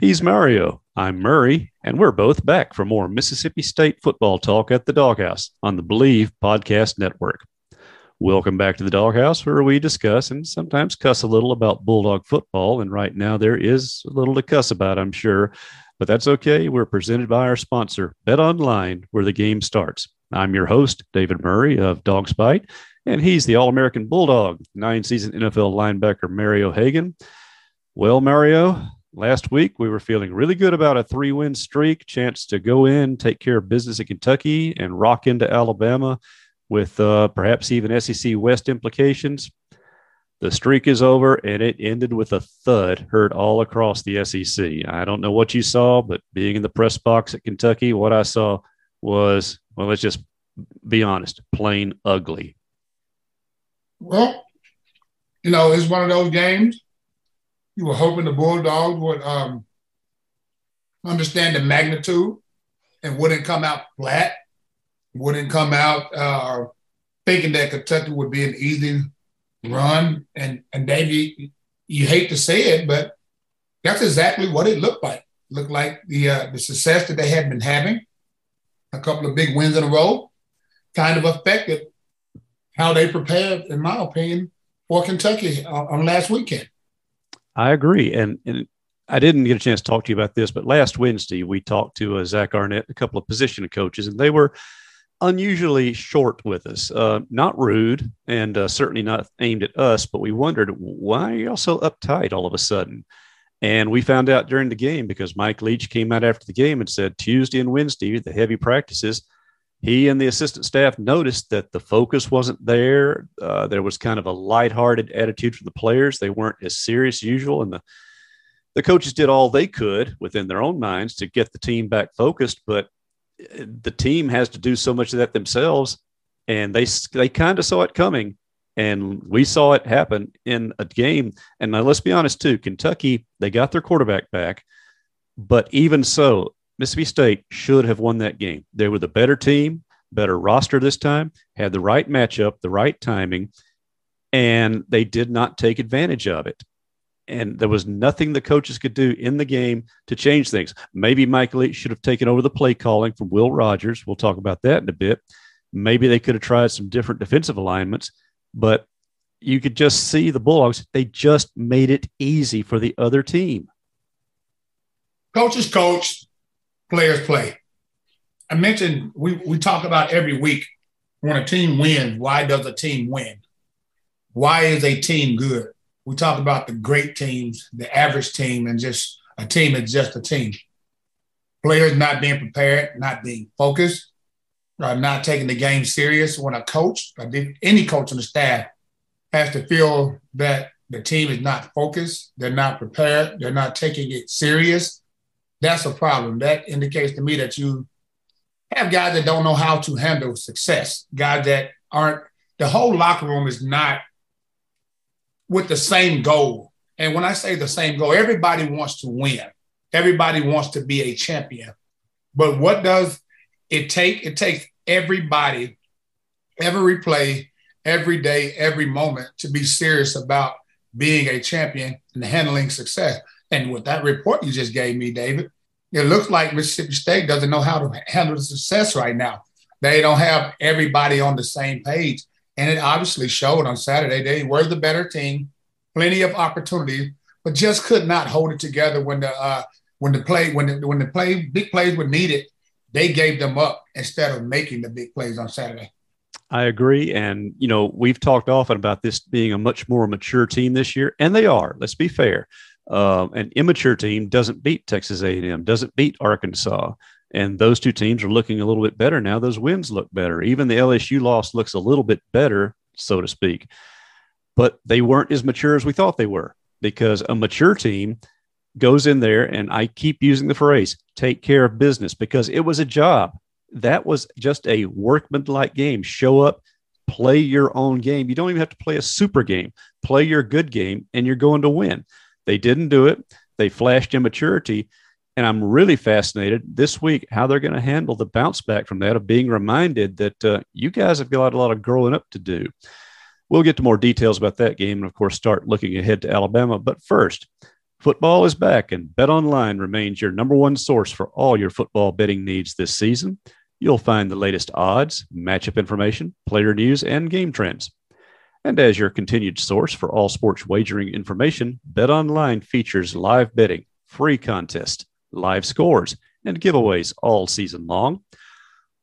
He's Mario, I'm Murray, and we're both back for more Mississippi State football talk at the Doghouse on the Believe Podcast Network. Welcome back to the Doghouse, where we discuss and sometimes cuss a little about Bulldog football, and right now there is a little to cuss about, I'm sure, but that's okay. We're presented by our sponsor, BetOnline, where the game starts. I'm your host, David Murray of Dogspite, and he's the All-American Bulldog, 9-season NFL linebacker Mario Haggan. Well, Mario, last week, we were feeling really good about a 3-win streak, chance to go in, take care of business in Kentucky, and rock into Alabama with perhaps even SEC West implications. The streak is over, and it ended with a thud heard all across the SEC. I don't know what you saw, but being in the press box at Kentucky, what I saw was, well, let's just be honest, plain ugly. Well, you know, it's one of those games. You were hoping the Bulldogs would understand the magnitude and wouldn't come out flat, wouldn't come out thinking that Kentucky would be an easy run. And Dave, you hate to say it, but that's exactly what it looked like. It looked like the success that they had been having, a couple of big wins in a row, kind of affected how they prepared, in my opinion, for Kentucky on last weekend. I agree, and I didn't get a chance to talk to you about this, but last Wednesday we talked to Zach Arnett, a couple of position coaches, and they were unusually short with us. Not rude, and certainly not aimed at us, but we wondered, why are y'all so uptight all of a sudden? And we found out during the game because Mike Leach came out after the game and said Tuesday and Wednesday, the heavy practices, he and the assistant staff noticed that the focus wasn't there. There was kind of a lighthearted attitude from the players. They weren't as serious as usual. And the coaches did all they could within their own minds to get the team back focused. But the team has to do so much of that themselves. And they kind of saw it coming. And we saw it happen in a game. And now let's be honest, too. Kentucky, they got their quarterback back. But even so, Mississippi State should have won that game. They were the better team, better roster this time, had the right matchup, the right timing, and they did not take advantage of it. And there was nothing the coaches could do in the game to change things. Maybe Mike Leach should have taken over the play calling from Will Rogers. We'll talk about that in a bit. Maybe they could have tried some different defensive alignments, but you could just see the Bulldogs. They just made it easy for the other team. Coaches coach. Players play. I mentioned we talk about every week when a team wins, why does a team win? Why is a team good? We talk about the great teams, the average team, and just a team is just a team. Players not being prepared, not being focused, not taking the game serious. When a coach, or any coach on the staff, has to feel that the team is not focused, they're not prepared, they're not taking it serious, that's a problem. That indicates to me that you have guys that don't know how to handle success, guys that aren't – the whole locker room is not with the same goal. And when I say the same goal, everybody wants to win. Everybody wants to be a champion. But what does it take? It takes everybody, every play, every day, every moment to be serious about being a champion and handling success. And with that report you just gave me, David, it looks like Mississippi State doesn't know how to handle the success right now. They don't have everybody on the same page. And it obviously showed on Saturday. They were the better team, plenty of opportunity, but just could not hold it together when the big plays were needed. They gave them up instead of making the big plays on Saturday. I agree. And, you know, we've talked often about this being a much more mature team this year, and they are. Let's be fair. An immature team doesn't beat Texas A&M, doesn't beat Arkansas. And those two teams are looking a little bit better now. Those wins look better. Even the LSU loss looks a little bit better, so to speak. But they weren't as mature as we thought they were, because a mature team goes in there, and I keep using the phrase, take care of business, because it was a job. That was just a workmanlike game. Show up, play your own game. You don't even have to play a super game. Play your good game, and you're going to win. They didn't do it. They flashed immaturity. And I'm really fascinated this week how they're going to handle the bounce back from that, of being reminded that you guys have got a lot of growing up to do. We'll get to more details about that game and, of course, start looking ahead to Alabama. But first, Football is back, and BetOnline remains your number one source for all your football betting needs this season. You'll find the latest odds, matchup information, player news, and game trends. And as your continued source for all sports wagering information, BetOnline features live betting, free contests, live scores, and giveaways all season long.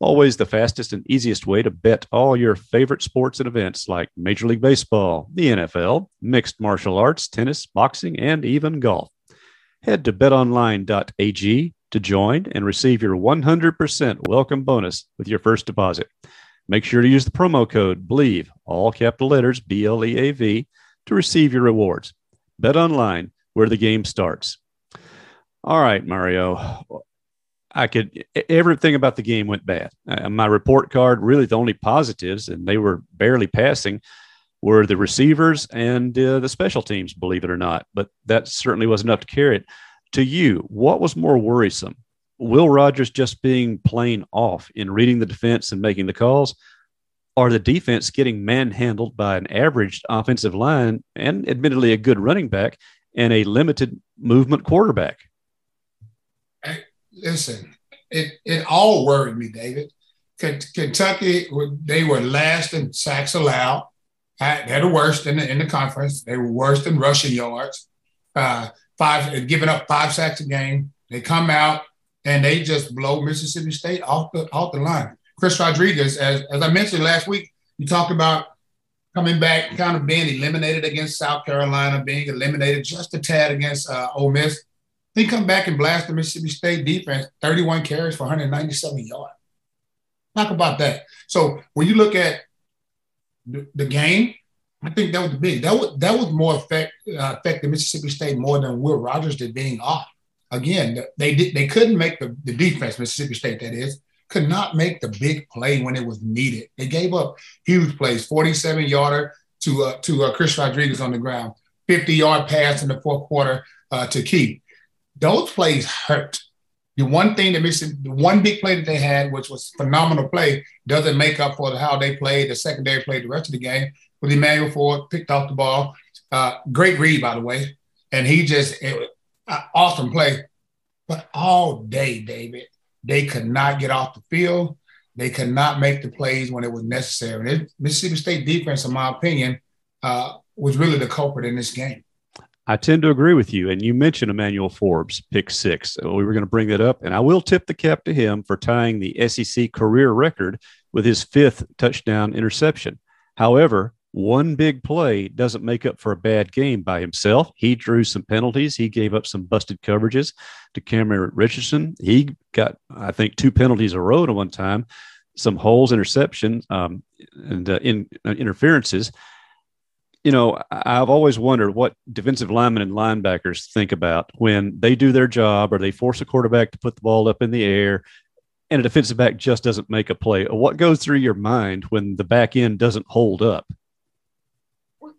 Always the fastest and easiest way to bet all your favorite sports and events like Major League Baseball, the NFL, mixed martial arts, tennis, boxing, and even golf. Head to betonline.ag to join and receive your 100% welcome bonus with your first deposit. Make sure to use the promo code BLEAV, all capital letters BLEAV, to receive your rewards. BetOnline, where the game starts. All right, Mario. Everything about the game went bad. My report card, really the only positives, and they were barely passing, were the receivers and the special teams, believe it or not. But that certainly was enough to carry it. To you, what was more worrisome? Will Rogers just being plain off in reading the defense and making the calls, or the defense getting manhandled by an average offensive line and admittedly a good running back and a limited movement quarterback? Listen, it all worried me, David. Kentucky, they were last in sacks allowed. They're the worst in the conference. They were worst in rushing yards. Giving up 5 sacks a game. They come out and they just blow Mississippi State off the line. Chris Rodriguez, as I mentioned last week, you talked about coming back, kind of being eliminated against South Carolina, being eliminated just a tad against Ole Miss. He come back and blast the Mississippi State defense, 31 carries for 197 yards. Talk about that. So when you look at the game, I think that was big. That was more affected Mississippi State more than Will Rogers did being off. Again, they couldn't make the defense, Mississippi State that is, could not make the big play when it was needed. They gave up huge plays, 47-yarder to Chris Rodriguez on the ground, 50-yard pass in the fourth quarter to Keith. Those plays hurt. The one big play that they had, which was phenomenal play, doesn't make up for how they played. The secondary played the rest of the game. With Emmanuel Forbes, picked off the ball. Great read, by the way. And it was an awesome play. But all day, David, they could not get off the field. They could not make the plays when it was necessary. And Mississippi State defense, in my opinion, was really the culprit in this game. I tend to agree with you. And you mentioned Emmanuel Forbes, pick 6. We were going to bring that up. And I will tip the cap to him for tying the SEC career record with his 5th touchdown interception. However, one big play doesn't make up for a bad game by himself. He drew some penalties. He gave up some busted coverages to Cameron Richardson. He got, I think, 2 penalties a row at one time, some holes, interceptions, and interferences. You know, I've always wondered what defensive linemen and linebackers think about when they do their job or they force a quarterback to put the ball up in the air and a defensive back just doesn't make a play. What goes through your mind when the back end doesn't hold up?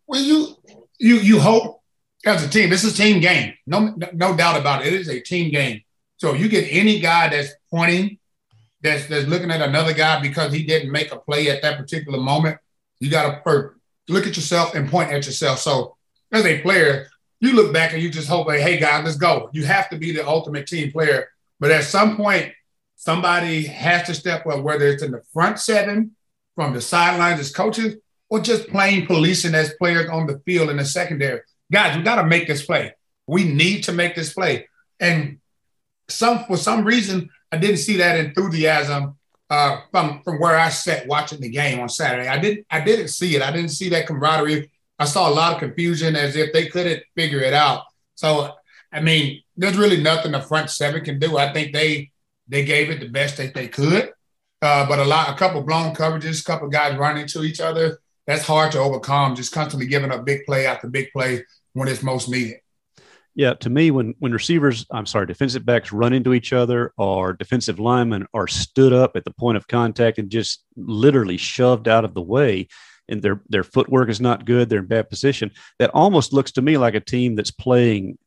Well, you hope as a team. This is a team game. No doubt about it. It is a team game. So if you get any guy that's pointing, that's looking at another guy because he didn't make a play at that particular moment, you got to look at yourself and point at yourself. So as a player, you look back and you just hope, like, hey, guys, let's go. You have to be the ultimate team player. But at some point, somebody has to step up, whether it's in the front 7, from the sidelines as coaches, or just plain policing as players on the field in the secondary. Guys, we got to make this play. We need to make this play. And for some reason, I didn't see that enthusiasm from where I sat watching the game on Saturday. I didn't see it. I didn't see that camaraderie. I saw a lot of confusion as if they couldn't figure it out. So, I mean, there's really nothing the front 7 can do. I think they gave it the best that they could. But a couple blown coverages, a couple guys running into each other, that's hard to overcome, just constantly giving up big play after big play when it's most needed. Yeah, to me, when defensive backs run into each other or defensive linemen are stood up at the point of contact and just literally shoved out of the way and their footwork is not good, they're in bad position, that almost looks to me like a team that's playing,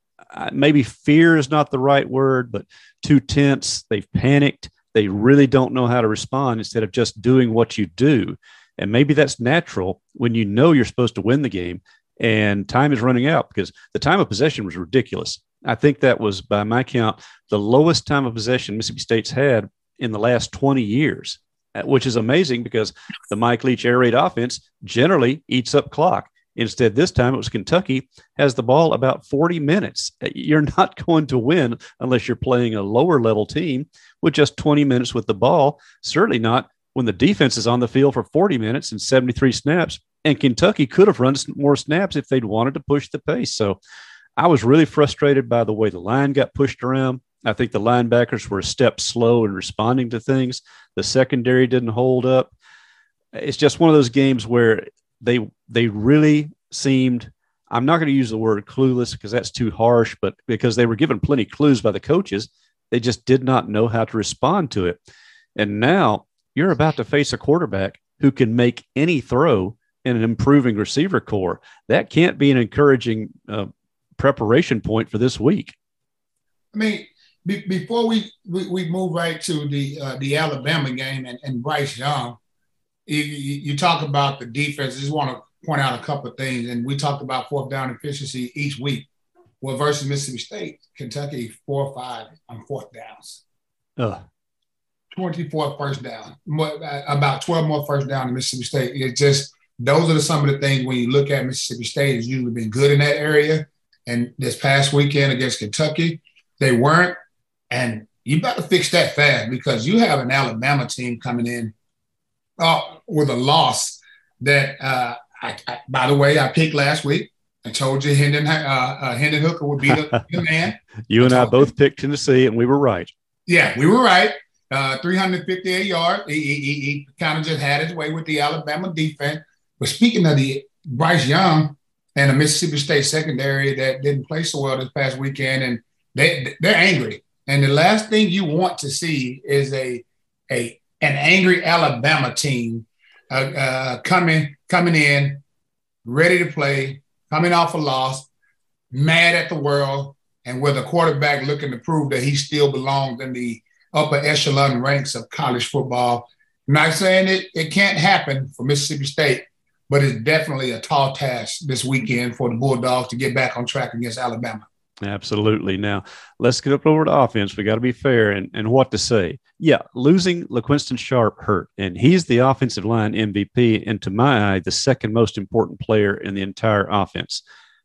maybe fear is not the right word, but too tense, they've panicked, they really don't know how to respond instead of just doing what you do. And maybe that's natural when you know you're supposed to win the game and time is running out because the time of possession was ridiculous. I think that was, by my count, the lowest time of possession Mississippi State's had in the last 20 years, which is amazing because the Mike Leach air raid offense generally eats up clock. Instead, this time it was Kentucky has the ball about 40 minutes. You're not going to win unless you're playing a lower level team with just 20 minutes with the ball. Certainly not when the defense is on the field for 40 minutes and 73 snaps. And Kentucky could have run more snaps if they'd wanted to push the pace. So I was really frustrated by the way the line got pushed around. I think the linebackers were a step slow in responding to things. The secondary didn't hold up. It's just one of those games where they really seemed, I'm not going to use the word clueless because that's too harsh, but because they were given plenty of clues by the coaches, they just did not know how to respond to it. And now you're about to face a quarterback who can make any throw in an improving receiver core. That can't be an encouraging preparation point for this week. I mean, before we move right to the Alabama game and Bryce Young, you talk about the defense. I just want to point out a couple of things. And we talked about fourth down efficiency each week. Well, versus Mississippi State, Kentucky 4-5 on fourth downs. 24 first down. About 12 more first down to Mississippi State. It just, those are some of the things when you look at Mississippi State has usually been good in that area. And this past weekend against Kentucky, they weren't. And you better fix that fast because you have an Alabama team coming in with a loss that, by the way, I picked last week and told you Hendon Hooker would be the man. You and I both picked Tennessee, and we were right. Yeah, we were right. 358 yards. He kind of just had his way with the Alabama defense. But speaking of the Bryce Young and the Mississippi State secondary that didn't play so well this past weekend, and they're angry. And the last thing you want to see is an angry Alabama team coming in, ready to play, coming off a loss, mad at the world, and with a quarterback looking to prove that he still belongs in the upper echelon ranks of college football. I'm not saying it can't happen for Mississippi State, but it's definitely a tall task this weekend for the Bulldogs to get back on track against Alabama. Absolutely. Now, let's get up over to offense. We got to be fair and what to say. Yeah, losing LaQuinston Sharp hurt, and he's the offensive line MVP and, to my eye, the second most important player in the entire offense.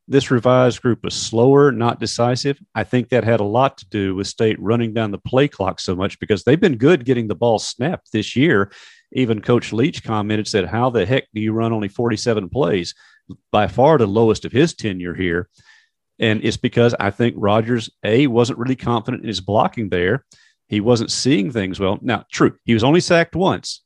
This revised group was slower, not decisive. I think that had a lot to do with State running down the play clock so much because they've been good getting the ball snapped this year. Even Coach Leach commented, said, how the heck do you run only 47 plays? By far the lowest of his tenure here. And it's because I think Rodgers, wasn't really confident in his blocking there. He wasn't seeing things well. Now, true, he was only sacked once,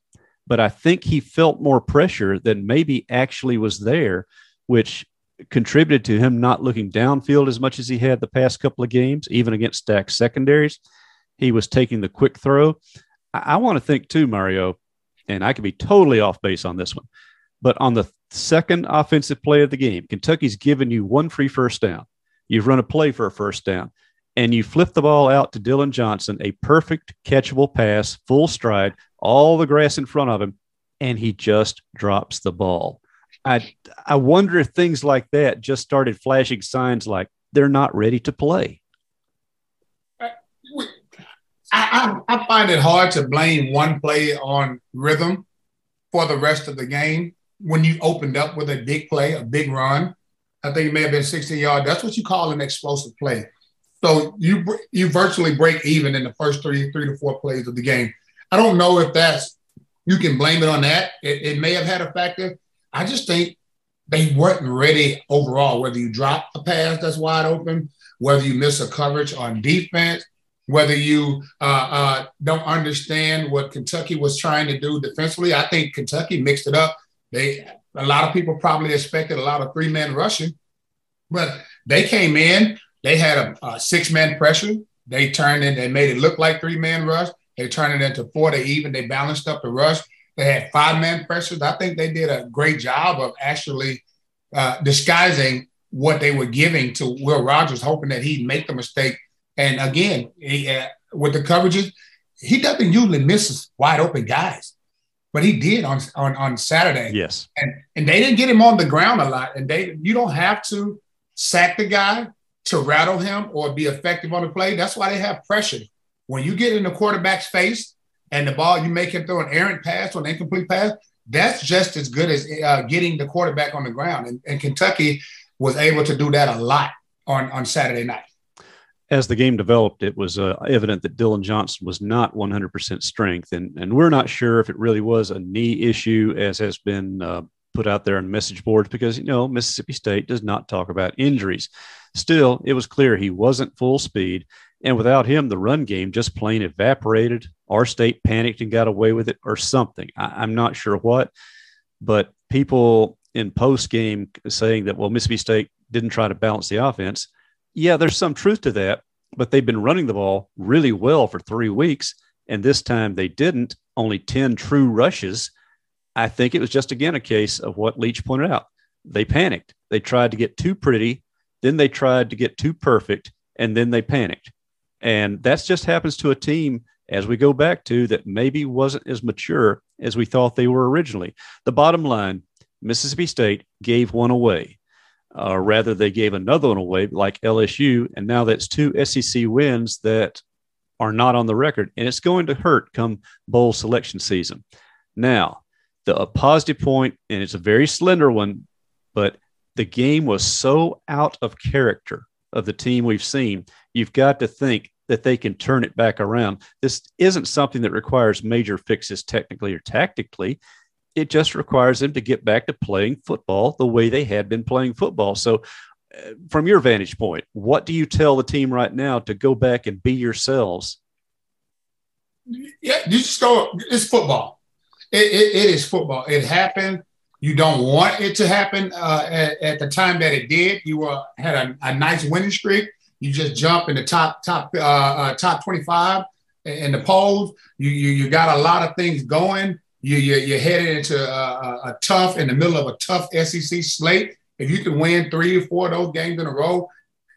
but I think he felt more pressure than maybe actually was there, which contributed to him not looking downfield as much as he had the past couple of games, even against stacked secondaries. He was taking the quick throw. I want to think too, Mario, and I could be totally off base on this one, but on the second offensive play of the game, Kentucky's given you one free first down. You've run a play for a first down, and you flip the ball out to Dylan Johnson, a perfect catchable pass, full stride, all the grass in front of him, and he just drops the ball. I wonder if things like that just started flashing signs like they're not ready to play. I find it hard to blame one play on rhythm for the rest of the game when you opened up with a big play, a big run. I think it may have been 16 yards. That's what you call an explosive play. So you virtually break even in the first three to four plays of the game. I don't know if you can blame it on that. It may have had a factor. I just think they weren't ready overall, whether you drop a pass that's wide open, whether you miss a coverage on defense, whether you don't understand what Kentucky was trying to do defensively. I think Kentucky mixed it up. A lot of people probably expected a lot of three-man rushing, but they came in. They had a six-man pressure. They turned in. They made it look like three-man rush. They turned it into four. They even. They balanced up the rush. They had five-man pressures. I think they did a great job of actually disguising what they were giving to Will Rogers, hoping that he'd make the mistake. And, again, with the coverages, he doesn't usually miss wide-open guys. but he did on Saturday. Yes. And they didn't get him on the ground a lot. And you don't have to sack the guy to rattle him or be effective on the play. That's why they have pressure. When you get in the quarterback's face and the ball, you make him throw an errant pass or an incomplete pass, that's just as good as getting the quarterback on the ground. And Kentucky was able to do that a lot on Saturday night. As the game developed, it was evident that Dylan Johnson was not 100% strength. And we're not sure if it really was a knee issue, as has been put out there on message boards, because, you know, Mississippi State does not talk about injuries. Still, it was clear he wasn't full speed. And without him, the run game just plain evaporated. Our state panicked and got away with it or something. I'm not sure what, but people in post-game saying that, well, Mississippi State didn't try to balance the offense. Yeah, there's some truth to that, but they've been running the ball really well for 3 weeks, and this time they didn't. Only 10 true rushes. I think it was just, again, a case of what Leach pointed out. They panicked. They tried to get too pretty, then they tried to get too perfect, and then they panicked. And that just happens to a team, as we go back to, that maybe wasn't as mature as we thought they were originally. The bottom line, Mississippi State gave one away. Rather, they gave another one away, like LSU, and now that's two SEC wins that are not on the record, and it's going to hurt come bowl selection season. Now, the positive point, and it's a very slender one, but the game was so out of character of the team we've seen, you've got to think that they can turn it back around. This isn't something that requires major fixes technically or tactically. It just requires them to get back to playing football the way they had been playing football. So from your vantage point, what do you tell the team right now to go back and be yourselves? Yeah, you just go, it's football. It is football. It happened. You don't want it to happen at the time that it did. You had a nice winning streak. You just jump in the top 25 in the polls. You got a lot of things going. You're headed into in the middle of a tough SEC slate. If you can win 3 or 4 of those games in a row,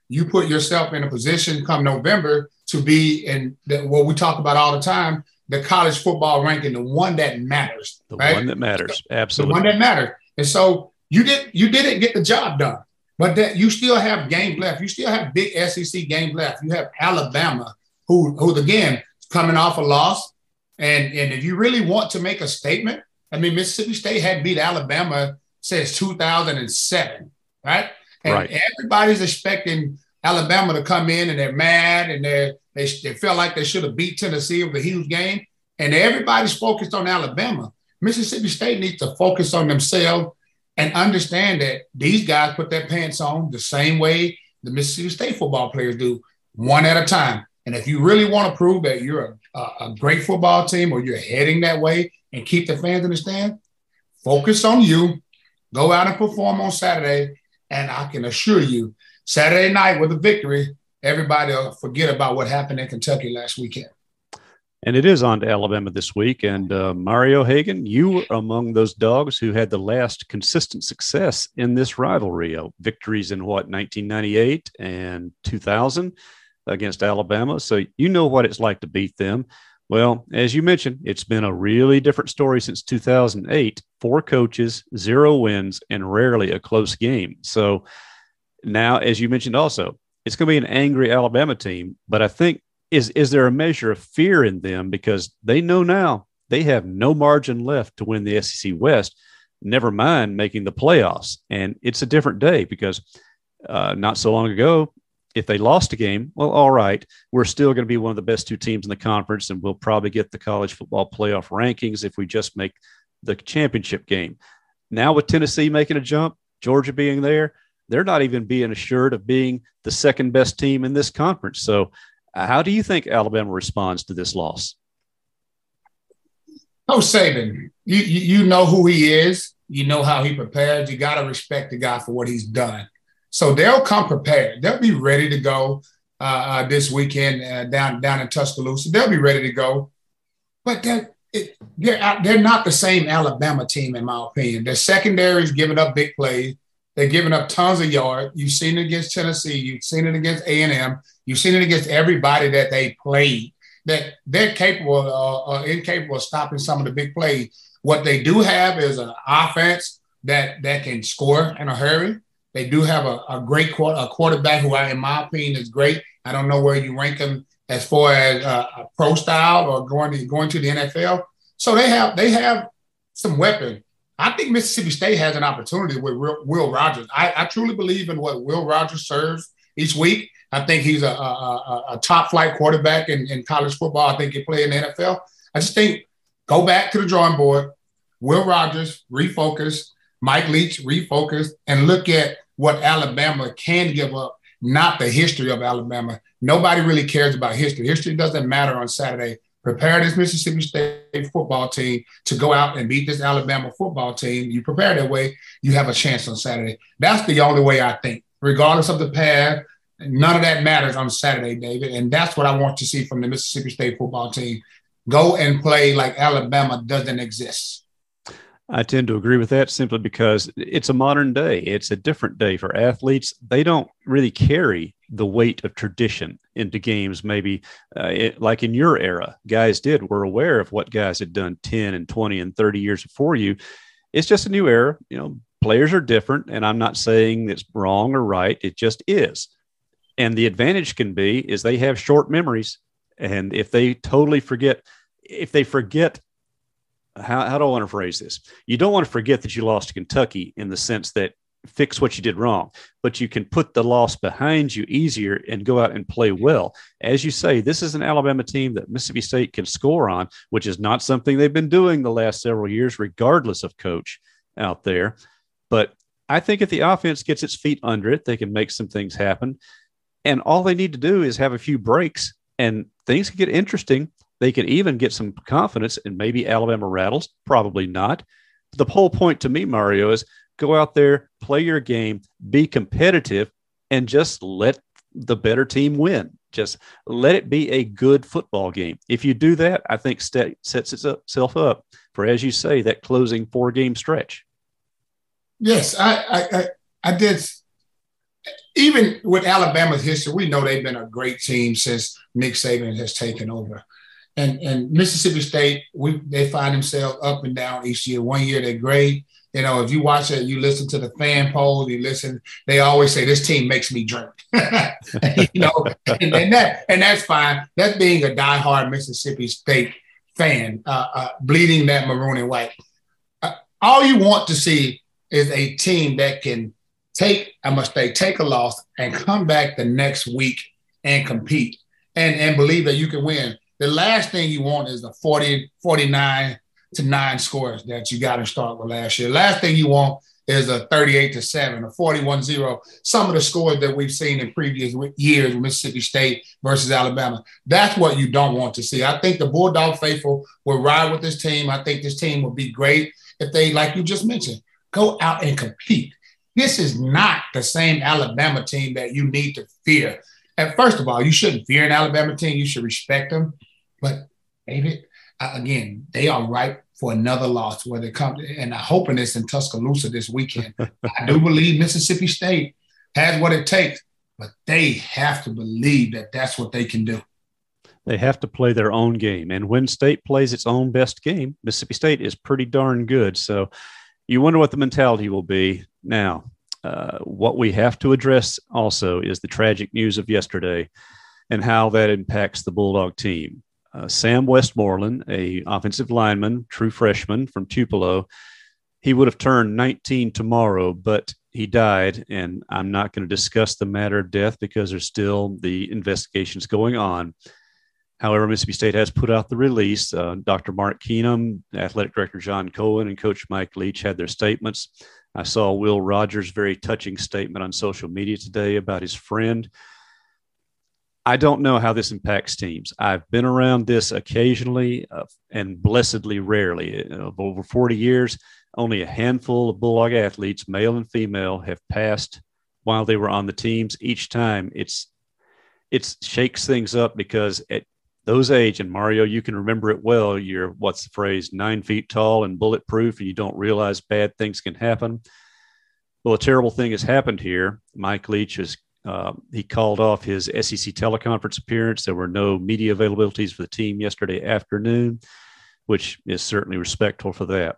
you put yourself in a position come November to be in what we talk about all the time, the college football ranking, the one that matters. The right? one that matters, absolutely. The one that matters. And so you didn't get the job done, but that you still have game left. You still have big SEC game left. You have Alabama, who again, coming off a loss. And if you really want to make a statement, I mean, Mississippi State had beat Alabama since 2007, right? And everybody's expecting Alabama to come in, and they're mad, and they felt like they should have beat Tennessee with a huge game. And everybody's focused on Alabama. Mississippi State needs to focus on themselves and understand that these guys put their pants on the same way the Mississippi State football players do, one at a time. And if you really want to prove that you're a great football team, or you're heading that way, and keep the fans in the stand, focus on you, go out and perform on Saturday, and I can assure you, Saturday night with a victory, everybody will forget about what happened in Kentucky last weekend. And it is on to Alabama this week, and Mario Haggan, you were among those Dogs who had the last consistent success in this rivalry, victories in, 1998 and 2000. Against Alabama. So you know what it's like to beat them. Well, as you mentioned, it's been a really different story since 2008, 4 coaches, 0 wins, and rarely a close game. So now, as you mentioned also, it's going to be an angry Alabama team, but I think is there a measure of fear in them because they know now they have no margin left to win the SEC West, never mind making the playoffs. And it's a different day because not so long ago, if they lost a game, well, all right, we're still going to be one of the best 2 teams in the conference, and we'll probably get the college football playoff rankings if we just make the championship game. Now with Tennessee making a jump, Georgia being there, they're not even being assured of being the second best team in this conference. So how do you think Alabama responds to this loss? Oh, Saban, you know who he is. You know how he prepares. You got to respect the guy for what he's done. So they'll come prepared. They'll be ready to go this weekend down in Tuscaloosa. They'll be ready to go. But they're not the same Alabama team, in my opinion. Their secondary is giving up big plays. They're giving up tons of yards. You've seen it against Tennessee. You've seen it against A&M. You've seen it against everybody that they played. That they're capable or incapable of stopping some of the big plays. What they do have is an offense that can score in a hurry. They do have a great quarterback who, in my opinion, is great. I don't know where you rank him as far as a pro style or going to the NFL. So they have some weapons. I think Mississippi State has an opportunity with Will Rogers. I truly believe in what Will Rogers serves each week. I think he's a top-flight quarterback in college football. I think he played in the NFL. I just think go back to the drawing board, Will Rogers, refocus, Mike Leach, refocus, and look at what Alabama can give up, not the history of Alabama. Nobody really cares about history. History doesn't matter on Saturday. Prepare this Mississippi State football team to go out and beat this Alabama football team. You prepare that way, you have a chance on Saturday. That's the only way I think. Regardless of the path, none of that matters on Saturday, David. And that's what I want to see from the Mississippi State football team. Go and play like Alabama doesn't exist. I tend to agree with that simply because it's a modern day. It's a different day for athletes. They don't really carry the weight of tradition into games. Maybe like in your era, guys were aware of what guys had done 10 and 20 and 30 years before you. It's just a new era. You know, players are different, and I'm not saying that's wrong or right. It just is. And the advantage can be is they have short memories. And if they totally forget, how do I want to phrase this? You don't want to forget that you lost to Kentucky in the sense that fix what you did wrong, but you can put the loss behind you easier and go out and play well. As you say, this is an Alabama team that Mississippi State can score on, which is not something they've been doing the last several years, regardless of coach out there. But I think if the offense gets its feet under it, they can make some things happen. And all they need to do is have a few breaks and things can get interesting. They can even get some confidence, and maybe Alabama rattles, probably not. The whole point to me, Mario, is go out there, play your game, be competitive, and just let the better team win. Just let it be a good football game. If you do that, I think State sets itself up for, as you say, that closing four-game stretch. Yes, I did. Even with Alabama's history, we know they've been a great team since Nick Saban has taken over. And Mississippi State, they find themselves up and down each year. One year they're great. You know, if you watch it, you listen to the fan polls, they always say, this team makes me drink. You know, and that's fine. That's being a diehard Mississippi State fan, bleeding that maroon and white. All you want to see is a team that can take a mistake, take a loss, and come back the next week and compete and believe that you can win. The last thing you want is the 49-9 scores that you got to start with last year. Last thing you want is a 38-7, a 41-0, some of the scores that we've seen in previous years with Mississippi State versus Alabama. That's what you don't want to see. I think the Bulldog faithful will ride with this team. I think this team will be great if they, like you just mentioned, go out and compete. This is not the same Alabama team that you need to fear. And first of all, you shouldn't fear an Alabama team. You should respect them. But, David, again, they are ripe for another loss where they come. And I'm hoping it's in Tuscaloosa this weekend. I do believe Mississippi State has what it takes, but they have to believe that that's what they can do. They have to play their own game. And when State plays its own best game, Mississippi State is pretty darn good. So you wonder what the mentality will be. Now, what we have to address also is the tragic news of yesterday and how that impacts the Bulldog team. Sam Westmoreland, an offensive lineman, true freshman from Tupelo, he would have turned 19 tomorrow, but he died. And I'm not going to discuss the matter of death because there's still the investigations going on. However, Mississippi State has put out the release. Dr. Mark Keenum, Athletic Director John Cohen, and Coach Mike Leach had their statements. I saw Will Rogers' very touching statement on social media today about his friend. I don't know how this impacts teams. I've been around this occasionally and blessedly rarely. Over 40 years, only a handful of Bulldog athletes, male and female, have passed while they were on the teams. Each time it shakes things up because at those age, and Mario, you can remember it well, you're, what's the phrase, 9 feet tall and bulletproof, and you don't realize bad things can happen. Well, a terrible thing has happened here. Mike Leach is he called off his SEC teleconference appearance. There were no media availabilities for the team yesterday afternoon, which is certainly respectful for that.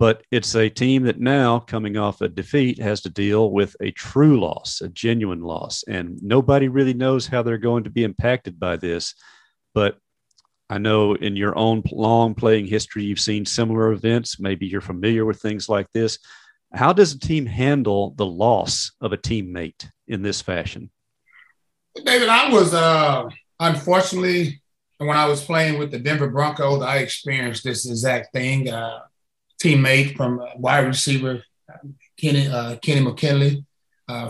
But it's a team that now, coming off a defeat, has to deal with a true loss, a genuine loss. And nobody really knows how they're going to be impacted by this. But I know in your own long playing history, you've seen similar events. Maybe you're familiar with things like this. How does a team handle the loss of a teammate in this fashion? David, I was unfortunately, when I was playing with the Denver Broncos, I experienced this exact thing. Teammate from wide receiver Kenny McKinley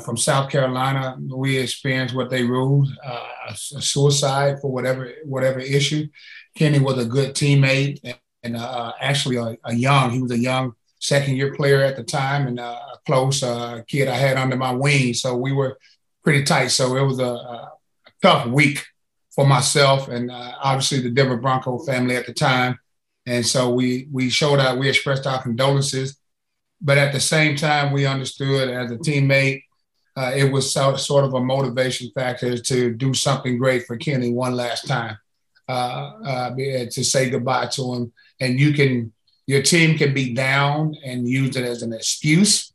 from South Carolina. We experienced what they ruled a suicide for whatever issue. Kenny was a good teammate and actually he was a young second-year player at the time and a close kid I had under my wing. So we were pretty tight. So it was a tough week for myself and obviously the Denver Bronco family at the time. And so we expressed our condolences, but at the same time, we understood as a teammate, it was sort of a motivation factor to do something great for Kenny one last time, to say goodbye to him. And your team can be down and use it as an excuse.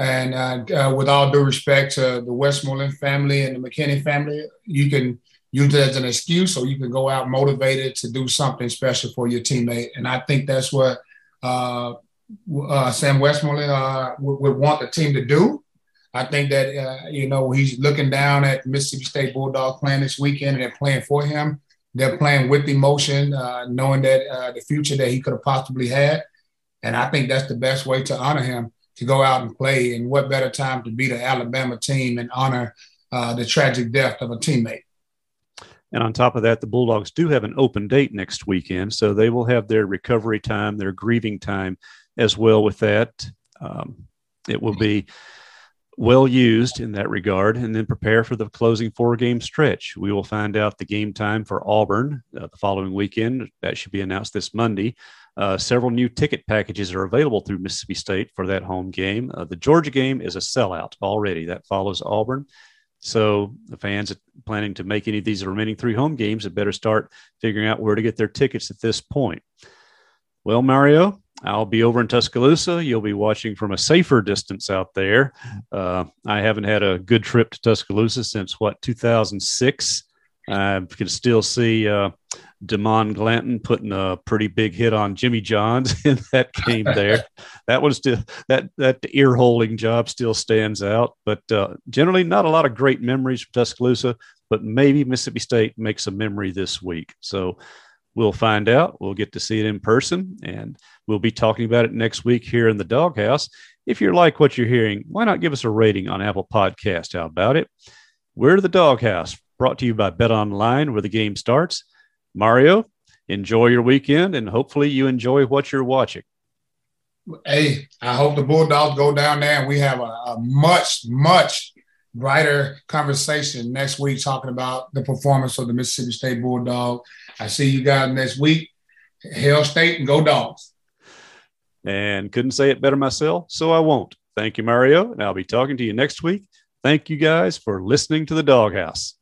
And with all due respect to the Westmoreland family and the McKinney family, you can use it as an excuse, so you can go out motivated to do something special for your teammate. And I think that's what Sam Westmoreland would want the team to do. I think that, he's looking down at Mississippi State Bulldogs playing this weekend, and they're playing for him. They're playing with emotion, knowing that the future that he could have possibly had. And I think that's the best way to honor him, to go out and play. And what better time to beat an Alabama team and honor the tragic death of a teammate. And on top of that, the Bulldogs do have an open date next weekend, so they will have their recovery time, their grieving time as well with that. It will be well used in that regard, and then prepare for the closing four-game stretch. We will find out the game time for Auburn the following weekend. That should be announced this Monday. Several new ticket packages are available through Mississippi State for that home game. The Georgia game is a sellout already. That follows Auburn. So the fans planning to make any of these remaining three home games had better start figuring out where to get their tickets at this point. Well, Mario, I'll be over in Tuscaloosa. You'll be watching from a safer distance out there. I haven't had a good trip to Tuscaloosa since, 2006? I can still see DeMond Glanton putting a pretty big hit on Jimmy Johns in that game there. That was still, that ear-holding job still stands out. But generally, not a lot of great memories from Tuscaloosa, but maybe Mississippi State makes a memory this week. So we'll find out. We'll get to see it in person, and we'll be talking about it next week here in the Doghouse. If you like what you're hearing, why not give us a rating on Apple Podcast? How about it? We're the Doghouse, brought to you by BetOnline, where the game starts. Mario, enjoy your weekend, and hopefully you enjoy what you're watching. Hey, I hope the Bulldogs go down there and we have a much, much brighter conversation next week talking about the performance of the Mississippi State Bulldogs. I see you guys next week. Hail State and go Dogs. And couldn't say it better myself, so I won't. Thank you, Mario, and I'll be talking to you next week. Thank you guys for listening to the Doghouse.